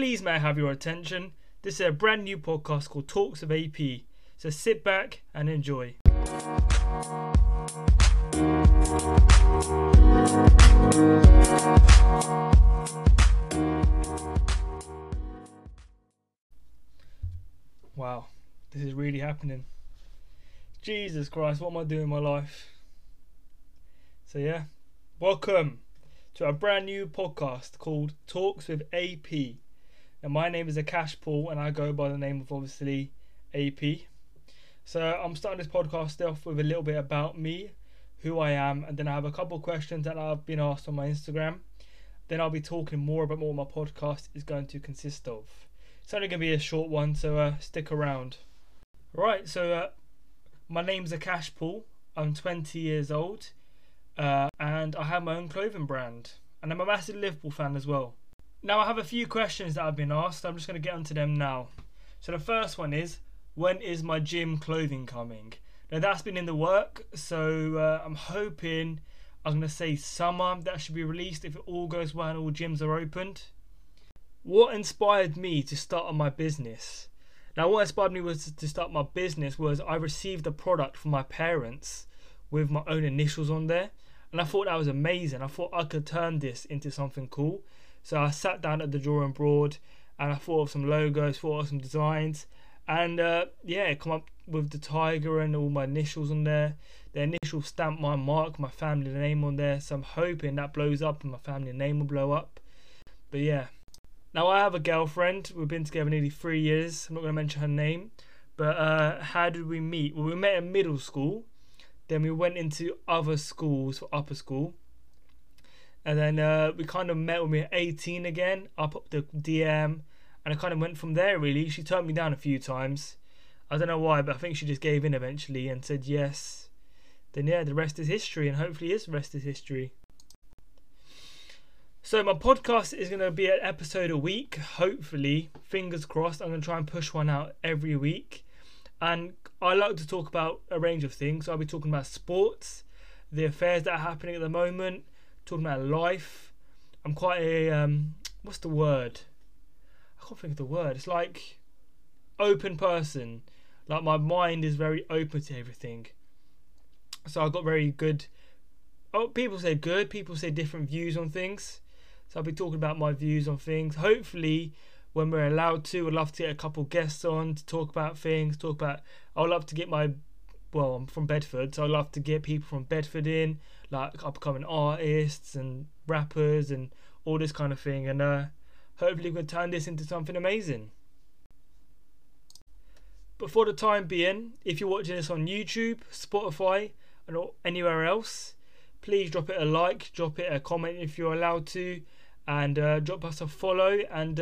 Please may I have your attention? This is a brand new podcast called Talks with AP, so sit back and enjoy. Wow, this is really happening. Jesus Christ, what am I doing in my life? So yeah, welcome to a brand new podcast called Talks with AP. Now, my name is Akash Paul and I go by the name of obviously AP. So I'm starting this podcast off with a little bit about me, who I am, and then I have a couple of questions that I've been asked on my Instagram. Then I'll be talking more about what my podcast is going to consist of. It's only going to be a short one, so stick around. Right, so my name's Akash Paul. I'm 20 years old and I have my own clothing brand. And I'm a massive Liverpool fan as well. Now I have a few questions that I've been asked. I'm just going to get onto them now. So the first one is, when is my gym clothing coming? Now that's been in the work, so I'm hoping, I'm going to say summer, that should be released if it all goes well and all gyms are opened. What inspired me to start on my business? Now what inspired me was to start my business was I received a product from my parents with my own initials on there. And I thought that was amazing. I thought I could turn this into something cool. So I sat down at the drawing board and I thought of some logos, thought of some designs, and yeah, come up with the tiger and all my initials on there. The initial stamp, my mark, my family name on there. So I'm hoping that blows up and my family name will blow up. But yeah. Now I have a girlfriend. We've been together nearly 3 years. I'm not going to mention her name. But how did we meet? Well, we met in middle school. Then we went into other schools for upper school. And then we kind of met when we were 18 again, up the DM, and I kind of went from there really. She turned me down a few times. I don't know why, but I think she just gave in eventually and said yes. Then yeah, the rest is history, and hopefully the rest is history. So my podcast is going to be an episode a week, hopefully. Fingers crossed, I'm going to try and push one out every week. And I like to talk about a range of things. So I'll be talking about sports, the affairs that are happening at the moment, talking about life. I'm quite a what's the word? I can't think of the word. It's like open person. Like my mind is very open to everything. So I've got very good. Oh, people say good. People say different views on things. So I'll be talking about my views on things. Hopefully, when we're allowed to, I'd love to get a couple guests on to talk about things. Talk about. I'd love to get my. Well, I'm from Bedford, so I love to get people from Bedford in, like upcoming artists and rappers and all this kind of thing, and hopefully we can turn this into something amazing. But for the time being, if you're watching this on YouTube, Spotify and anywhere else, please drop it a like, drop it a comment if you're allowed to, and drop us a follow, and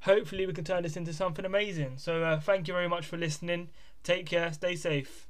hopefully we can turn this into something amazing. So thank you very much for listening. Take care, stay safe.